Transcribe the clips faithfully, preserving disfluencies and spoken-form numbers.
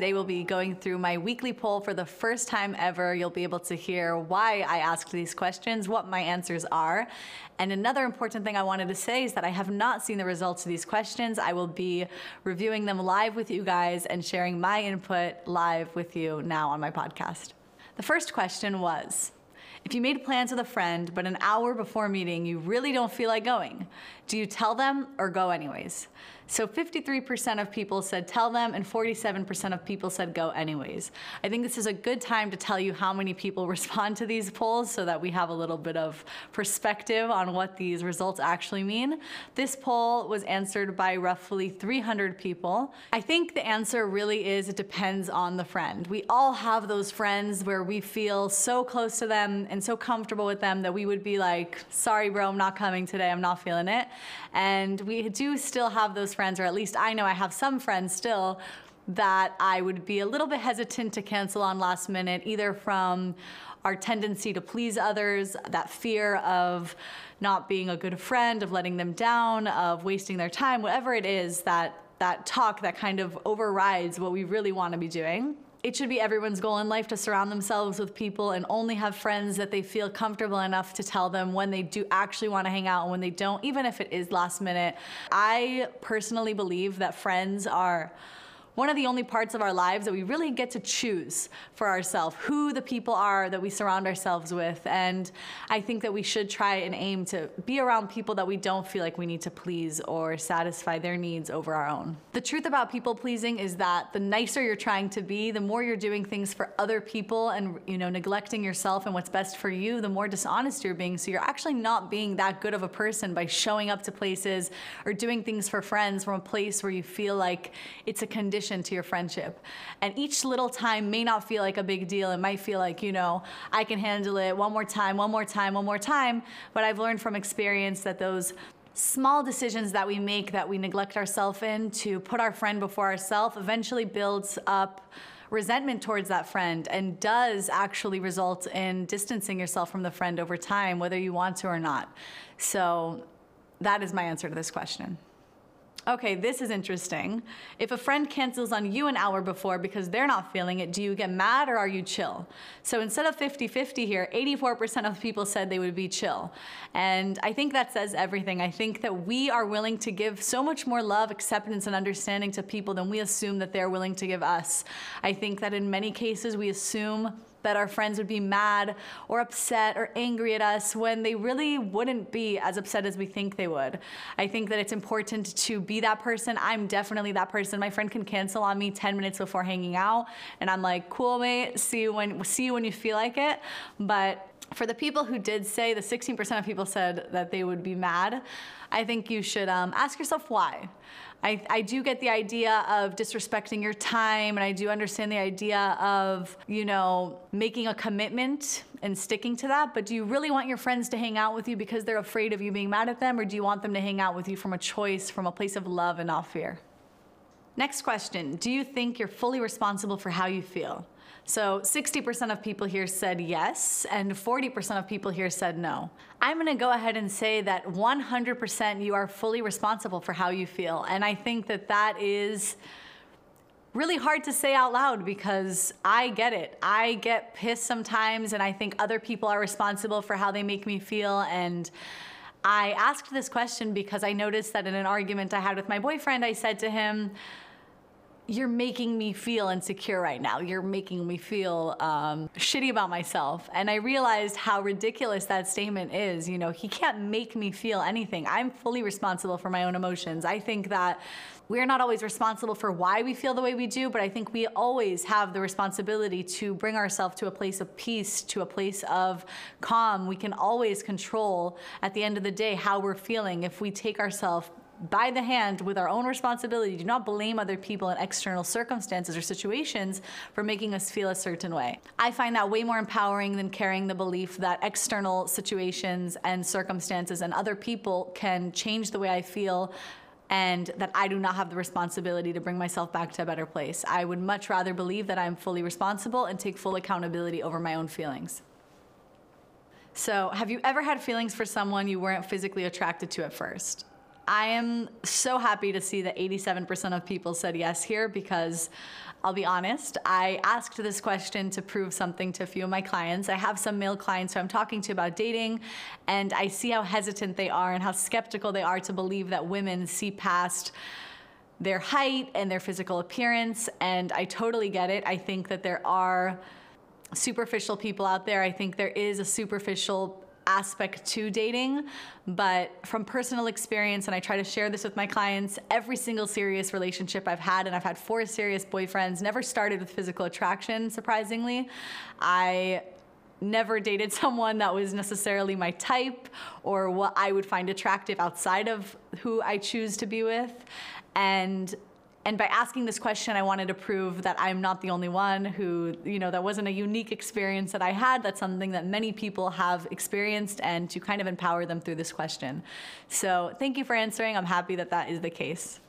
Today we'll be going through my weekly poll for the first time ever. You'll be able to hear why I asked these questions, what my answers are. And another important thing I wanted to say is that I have not seen the results of these questions. I will be reviewing them live with you guys and sharing my input live with you now on my podcast. The first question was, if you made plans with a friend, but an hour before meeting, you really don't feel like going, do you tell them or go anyways? So fifty-three percent of people said tell them and forty-seven percent of people said go anyways. I think this is a good time to tell you how many people respond to these polls so that we have a little bit of perspective on what these results actually mean. This poll was answered by roughly three hundred people. I think the answer really is it depends on the friend. We all have those friends where we feel so close to them and so comfortable with them that we would be like, sorry bro, I'm not coming today, I'm not feeling it. And we do still have those friends, or at least I know I have some friends still, that I would be a little bit hesitant to cancel on last minute, either from our tendency to please others, that fear of not being a good friend, of letting them down, of wasting their time, whatever it is, that, that talk that kind of overrides what we really want to be doing. It should be everyone's goal in life to surround themselves with people and only have friends that they feel comfortable enough to tell them when they do actually want to hang out and when they don't, even if it is last minute. I personally believe that friends are one of the only parts of our lives that we really get to choose for ourselves, who the people are that we surround ourselves with. And I think that we should try and aim to be around people that we don't feel like we need to please or satisfy their needs over our own. The truth about people pleasing is that the nicer you're trying to be, the more you're doing things for other people and, you know, neglecting yourself and what's best for you, the more dishonest you're being. So you're actually not being that good of a person by showing up to places or doing things for friends from a place where you feel like it's a condition to your friendship. And each little time may not feel like a big deal. It might feel like, you know, I can handle it one more time, one more time, one more time. But I've learned from experience that those small decisions that we make, that we neglect ourselves in to put our friend before ourselves, eventually builds up resentment towards that friend and does actually result in distancing yourself from the friend over time, whether you want to or not. So that is my answer to this question. Okay, this is interesting. If a friend cancels on you an hour before because they're not feeling it, do you get mad or are you chill? So instead of fifty fifty here, eighty-four percent of people said they would be chill. And I think that says everything. I think that we are willing to give so much more love, acceptance, and understanding to people than we assume that they're willing to give us. I think that in many cases we assume that our friends would be mad or upset or angry at us when they really wouldn't be as upset as we think they would. I think that it's important to be that person. I'm definitely that person. My friend can cancel on me ten minutes before hanging out and I'm like, cool mate, see you when, see you when you feel like it. But for the people who did say, the sixteen percent of people said that they would be mad, I think you should um, ask yourself why. I, I do get the idea of disrespecting your time, and I do understand the idea of, you know, making a commitment and sticking to that, but do you really want your friends to hang out with you because they're afraid of you being mad at them, or do you want them to hang out with you from a choice, from a place of love and not fear? Next question, do you think you're fully responsible for how you feel? So sixty percent of people here said yes, and forty percent of people here said no. I'm gonna go ahead and say that one hundred percent you are fully responsible for how you feel. And I think that that is really hard to say out loud because I get it. I get pissed sometimes and I think other people are responsible for how they make me feel. And I asked this question because I noticed that in an argument I had with my boyfriend, I said to him, you're making me feel insecure right now. You're making me feel um, shitty about myself. And I realized how ridiculous that statement is. You know, he can't make me feel anything. I'm fully responsible for my own emotions. I think that we're not always responsible for why we feel the way we do, but I think we always have the responsibility to bring ourselves to a place of peace, to a place of calm. We can always control, at the end of the day, how we're feeling if we take ourselves by the hand with our own responsibility. Do not blame other people and external circumstances or situations for making us feel a certain way. I find that way more empowering than carrying the belief that external situations and circumstances and other people can change the way I feel and that I do not have the responsibility to bring myself back to a better place. I would much rather believe that I'm fully responsible and take full accountability over my own feelings. So, have you ever had feelings for someone you weren't physically attracted to at first? I am so happy to see that eighty-seven percent of people said yes here, because I'll be honest, I asked this question to prove something to a few of my clients. I have some male clients who I'm talking to about dating, and I see how hesitant they are and how skeptical they are to believe that women see past their height and their physical appearance, and I totally get it. I think that there are superficial people out there. I think there is a superficial aspect to dating, but from personal experience, and I try to share this with my clients, every single serious relationship I've had, and I've had four serious boyfriends, never started with physical attraction, surprisingly. I never dated someone that was necessarily my type or what I would find attractive outside of who I choose to be with. And And by asking this question, I wanted to prove that I'm not the only one who, you know, that wasn't a unique experience that I had. That's something that many people have experienced, and to kind of empower them through this question. So thank you for answering. I'm happy that that is the case.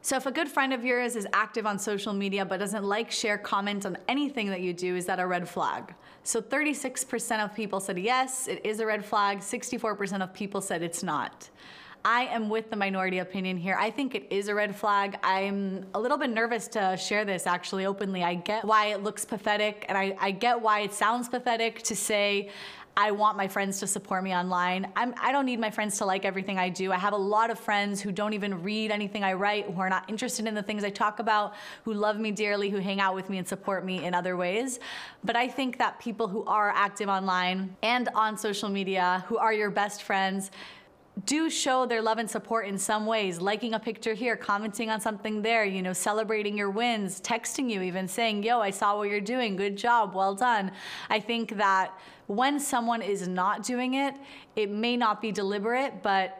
So if a good friend of yours is active on social media but doesn't like, share, comment on anything that you do, is that a red flag? So thirty-six percent of people said yes, it is a red flag. sixty-four percent of people said it's not. I am with the minority opinion here. I think it is a red flag. I'm a little bit nervous to share this actually openly. I get why it looks pathetic, and I, I get why it sounds pathetic to say, I want my friends to support me online. I'm, I don't need my friends to like everything I do. I have a lot of friends who don't even read anything I write, who are not interested in the things I talk about, who love me dearly, who hang out with me and support me in other ways. But I think that people who are active online and on social media, who are your best friends, do show their love and support in some ways, liking a picture here, commenting on something there, you know, celebrating your wins, texting you even, saying, yo, I saw what you're doing, good job, well done. I think that when someone is not doing it, it may not be deliberate, but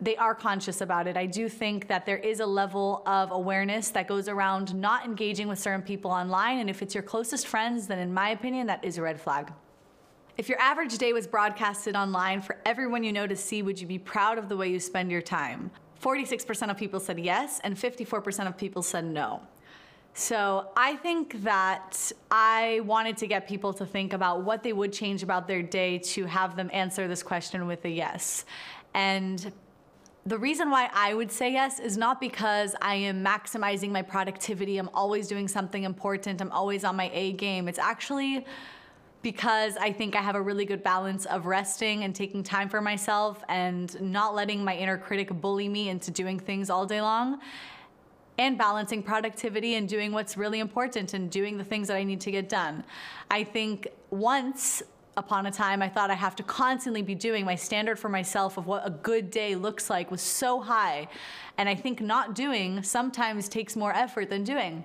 they are conscious about it. I do think that there is a level of awareness that goes around not engaging with certain people online, and if it's your closest friends, then in my opinion, that is a red flag. If your average day was broadcasted online for everyone you know to see, would you be proud of the way you spend your time? forty-six percent of people said yes, and fifty-four percent of people said no. So I think that I wanted to get people to think about what they would change about their day to have them answer this question with a yes. And the reason why I would say yes is not because I am maximizing my productivity, I'm always doing something important, I'm always on my A game. It's actually because I think I have a really good balance of resting and taking time for myself and not letting my inner critic bully me into doing things all day long, and balancing productivity and doing what's really important and doing the things that I need to get done. I think once upon a time, I thought I have to constantly be doing. My standard for myself of what a good day looks like was so high. And I think not doing sometimes takes more effort than doing.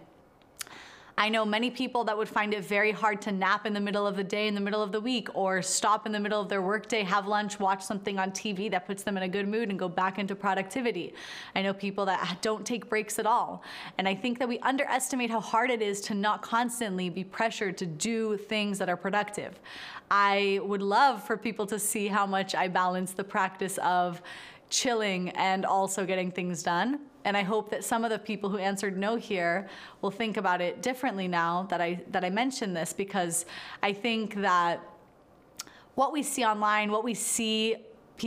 I know many people that would find it very hard to nap in the middle of the day, in the middle of the week, or stop in the middle of their workday, have lunch, watch something on T V that puts them in a good mood, and go back into productivity. I know people that don't take breaks at all. And I think that we underestimate how hard it is to not constantly be pressured to do things that are productive. I would love for people to see how much I balance the practice of chilling and also getting things done. And I hope that some of the people who answered no here will think about it differently now that I, that I mentioned this, because I think that what we see online, what we see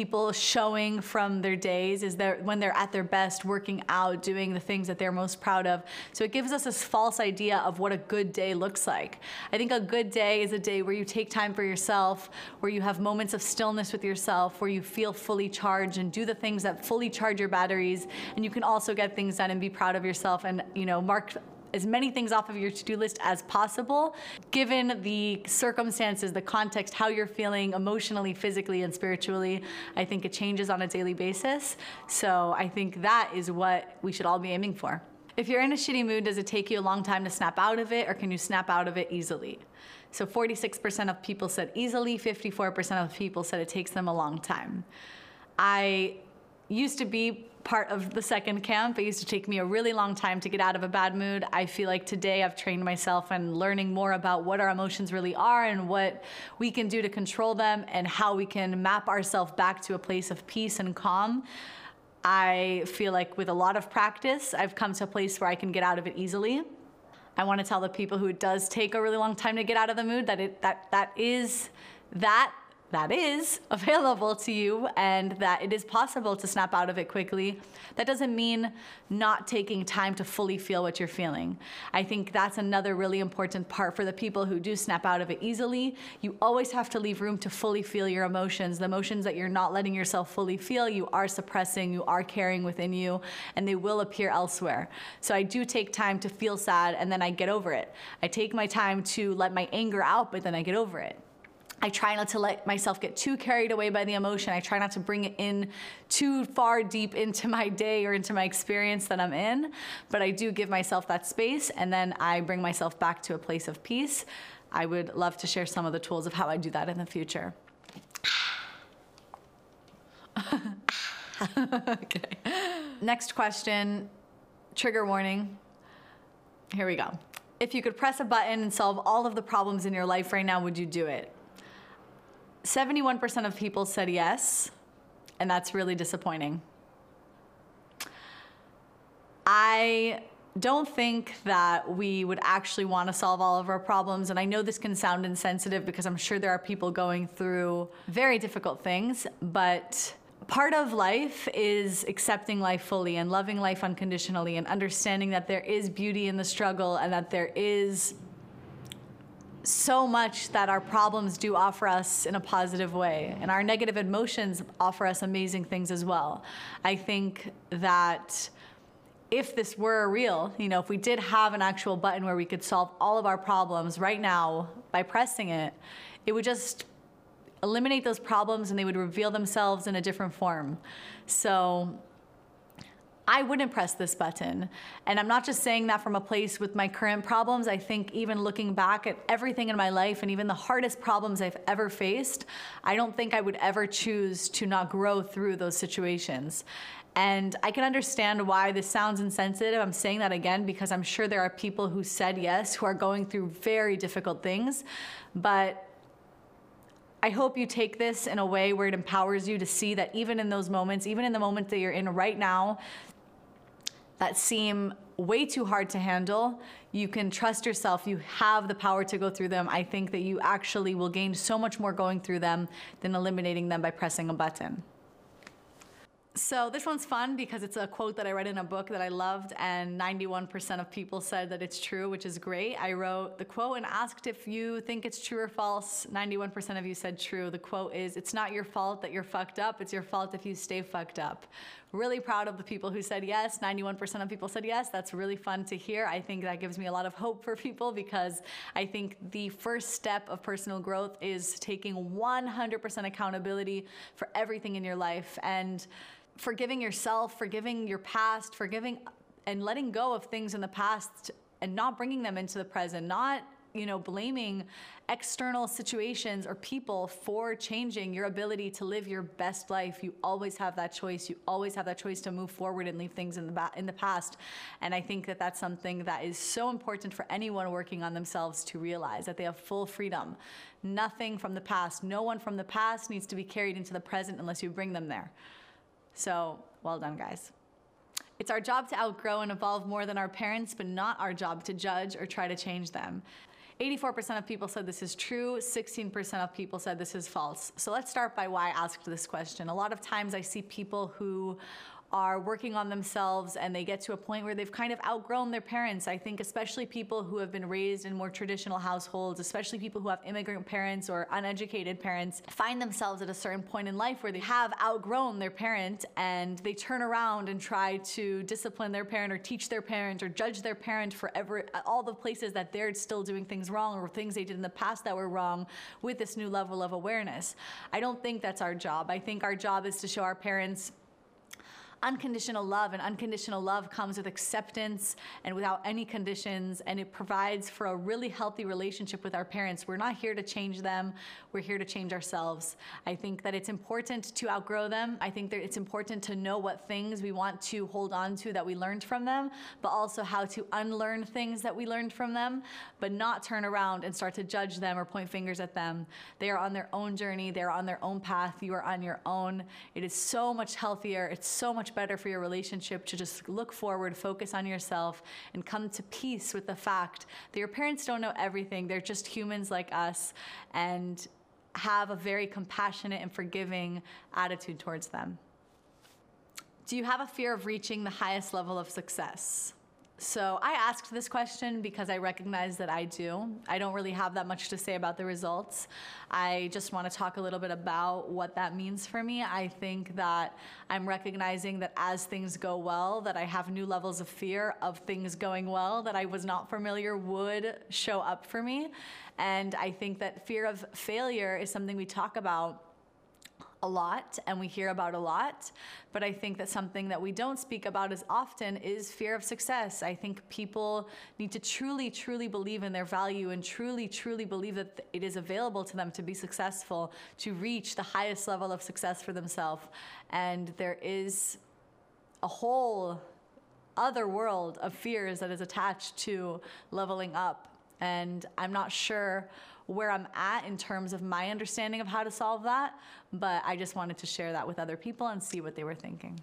people showing from their days is that when they're at their best, working out, doing the things that they're most proud of. So it gives us this false idea of what a good day looks like. I think a good day is a day where you take time for yourself, where you have moments of stillness with yourself, where you feel fully charged and do the things that fully charge your batteries. And you can also get things done and be proud of yourself, and, you know, mark as many things off of your to-do list as possible, given the circumstances, the context, how you're feeling emotionally, physically, and spiritually. I think it changes on a daily basis. So I think that is what we should all be aiming for. If you're in a shitty mood, does it take you a long time to snap out of it, or can you snap out of it easily? So forty-six percent of people said easily, fifty-four percent of people said it takes them a long time. I used to be part of the second camp. It used to take me a really long time to get out of a bad mood. I feel like today I've trained myself and learning more about what our emotions really are and what we can do to control them and how we can map ourselves back to a place of peace and calm. I feel like with a lot of practice, I've come to a place where I can get out of it easily. I want to tell the people who it does take a really long time to get out of the mood that it that that is that that is available to you and that it is possible to snap out of it quickly. That doesn't mean not taking time to fully feel what you're feeling. I think that's another really important part for the people who do snap out of it easily. You always have to leave room to fully feel your emotions. The emotions that you're not letting yourself fully feel, you are suppressing, you are carrying within you, and they will appear elsewhere. So I do take time to feel sad and then I get over it. I take my time to let my anger out, but then I get over it. I try not to let myself get too carried away by the emotion. I try not to bring it in too far deep into my day or into my experience that I'm in, but I do give myself that space and then I bring myself back to a place of peace. I would love to share some of the tools of how I do that in the future. Okay. Next question, trigger warning. Here we go. If you could press a button and solve all of the problems in your life right now, would you do it? seventy-one percent of people said yes, and that's really disappointing. I don't think that we would actually want to solve all of our problems, and I know this can sound insensitive because I'm sure there are people going through very difficult things, but part of life is accepting life fully and loving life unconditionally and understanding that there is beauty in the struggle and that there is so much that our problems do offer us in a positive way, and our negative emotions offer us amazing things as well. I think that if this were real, you know, if we did have an actual button where we could solve all of our problems right now by pressing it, it would just eliminate those problems and they would reveal themselves in a different form. So I wouldn't press this button. And I'm not just saying that from a place with my current problems. I think even looking back at everything in my life and even the hardest problems I've ever faced, I don't think I would ever choose to not grow through those situations. And I can understand why this sounds insensitive. I'm saying that again because I'm sure there are people who said yes who are going through very difficult things, but I hope you take this in a way where it empowers you to see that even in those moments, even in the moment that you're in right now, that seem way too hard to handle, you can trust yourself. You have the power to go through them. I think that you actually will gain so much more going through them than eliminating them by pressing a button. So this one's fun because it's a quote that I read in a book that I loved, and ninety-one percent of people said that it's true, which is great. I wrote the quote and asked if you think it's true or false. ninety-one percent of you said true. The quote is, "It's not your fault that you're fucked up. It's your fault if you stay fucked up." Really proud of the people who said yes. ninety-one percent of people said yes. That's really fun to hear. I think that gives me a lot of hope for people because I think the first step of personal growth is taking one hundred percent accountability for everything in your life and forgiving yourself, forgiving your past, forgiving and letting go of things in the past and not bringing them into the present, not, you know, blaming external situations or people for changing your ability to live your best life. You always have that choice. You always have that choice to move forward and leave things in the ba in the past. And I think that that's something that is so important for anyone working on themselves to realize, that they have full freedom. Nothing from the past, no one from the past needs to be carried into the present unless you bring them there. So, well done, guys. It's our job to outgrow and evolve more than our parents, but not our job to judge or try to change them. eighty-four percent of people said this is true. sixteen percent of people said this is false. So let's start by why I asked this question. A lot of times I see people who are working on themselves and they get to a point where they've kind of outgrown their parents. I think especially people who have been raised in more traditional households, especially people who have immigrant parents or uneducated parents, find themselves at a certain point in life where they have outgrown their parent and they turn around and try to discipline their parent or teach their parent or judge their parent for ever, all the places that they're still doing things wrong or things they did in the past that were wrong with this new level of awareness. I don't think that's our job. I think our job is to show our parents unconditional love, and unconditional love comes with acceptance and without any conditions, and it provides for a really healthy relationship with our parents. We're not here to change them, we're here to change ourselves. I think that it's important to outgrow them. I think that it's important to know what things we want to hold on to that we learned from them, but also how to unlearn things that we learned from them, but not turn around and start to judge them or point fingers at them. They are on their own journey, they're on their own path, you are on your own. It is so much healthier, it's so much better for your relationship to just look forward, focus on yourself, and come to peace with the fact that your parents don't know everything. They're just humans like us, and have a very compassionate and forgiving attitude towards them. Do you have a fear of reaching the highest level of success? So I asked this question because I recognize that I do. I don't really have that much to say about the results. I just want to talk a little bit about what that means for me. I think that I'm recognizing that as things go well, that I have new levels of fear of things going well that I was not familiar would show up for me. And I think that fear of failure is something we talk about a lot and we hear about a lot, but I think that something that we don't speak about as often is fear of success. I think people need to truly, truly believe in their value and truly, truly believe that it is available to them to be successful, to reach the highest level of success for themselves. And there is a whole other world of fears that is attached to leveling up. And I'm not sure where I'm at in terms of my understanding of how to solve that, but I just wanted to share that with other people and see what they were thinking.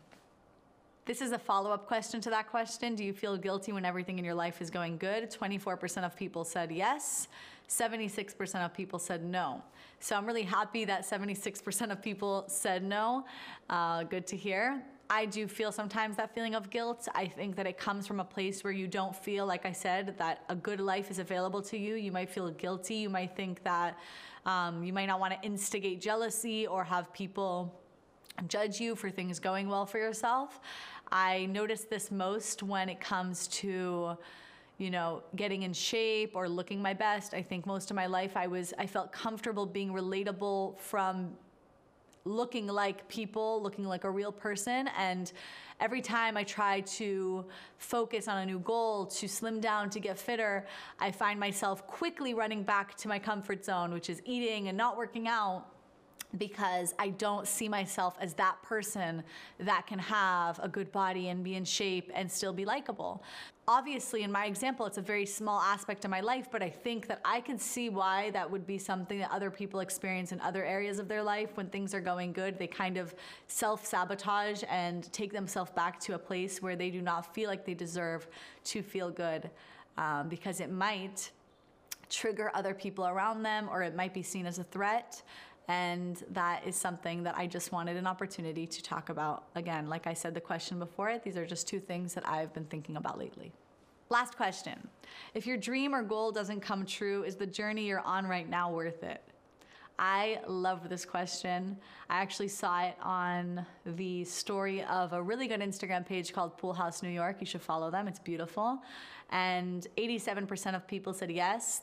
This is a follow-up question to that question. Do you feel guilty when everything in your life is going good? twenty-four percent of people said yes. seventy-six percent of people said no. So I'm really happy that seventy-six percent of people said no. Uh, good to hear. I do feel sometimes that feeling of guilt. I think that it comes from a place where you don't feel, like I said, that a good life is available to you. You might feel guilty. You might think that um, you might not want to instigate jealousy or have people judge you for things going well for yourself. I notice this most when it comes to, you know, getting in shape or looking my best. I think most of my life I was, I felt comfortable being relatable from looking like people, looking like a real person. And every time I try to focus on a new goal, to slim down, to get fitter, I find myself quickly running back to my comfort zone, which is eating and not working out, because I don't see myself as that person that can have a good body and be in shape and still be likable. Obviously, in my example, it's a very small aspect of my life, but I think that I can see why that would be something that other people experience in other areas of their life. When things are going good, they kind of self-sabotage and take themselves back to a place where they do not feel like they deserve to feel good, um, because it might trigger other people around them, or it might be seen as a threat. And that is something that I just wanted an opportunity to talk about. Again, like I said, the question before it, these are just two things that I've been thinking about lately. Last question. If your dream or goal doesn't come true, is the journey you're on right now worth it? I love this question. I actually saw it on the story of a really good Instagram page called Pool House New York. You should follow them, it's beautiful. And eighty-seven percent of people said yes.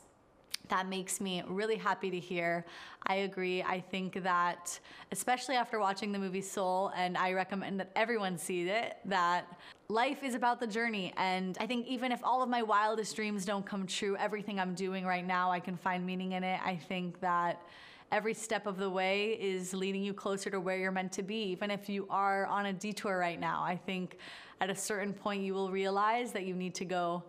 That makes me really happy to hear. I agree. I think that, especially after watching the movie Soul, and I recommend that everyone sees it, that life is about the journey. And I think even if all of my wildest dreams don't come true, everything I'm doing right now, I can find meaning in it. I think that every step of the way is leading you closer to where you're meant to be, even if you are on a detour right now. I think at a certain point you will realize that you need to go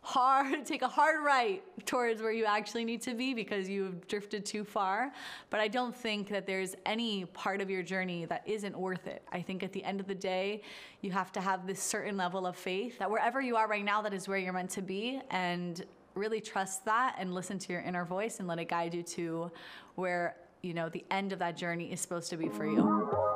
hard, take a hard right towards where you actually need to be because you've drifted too far. But I don't think that there's any part of your journey that isn't worth it. I think at the end of the day, you have to have this certain level of faith that wherever you are right now, that is where you're meant to be, and really trust that and listen to your inner voice and let it guide you to where, you know, the end of that journey is supposed to be for you.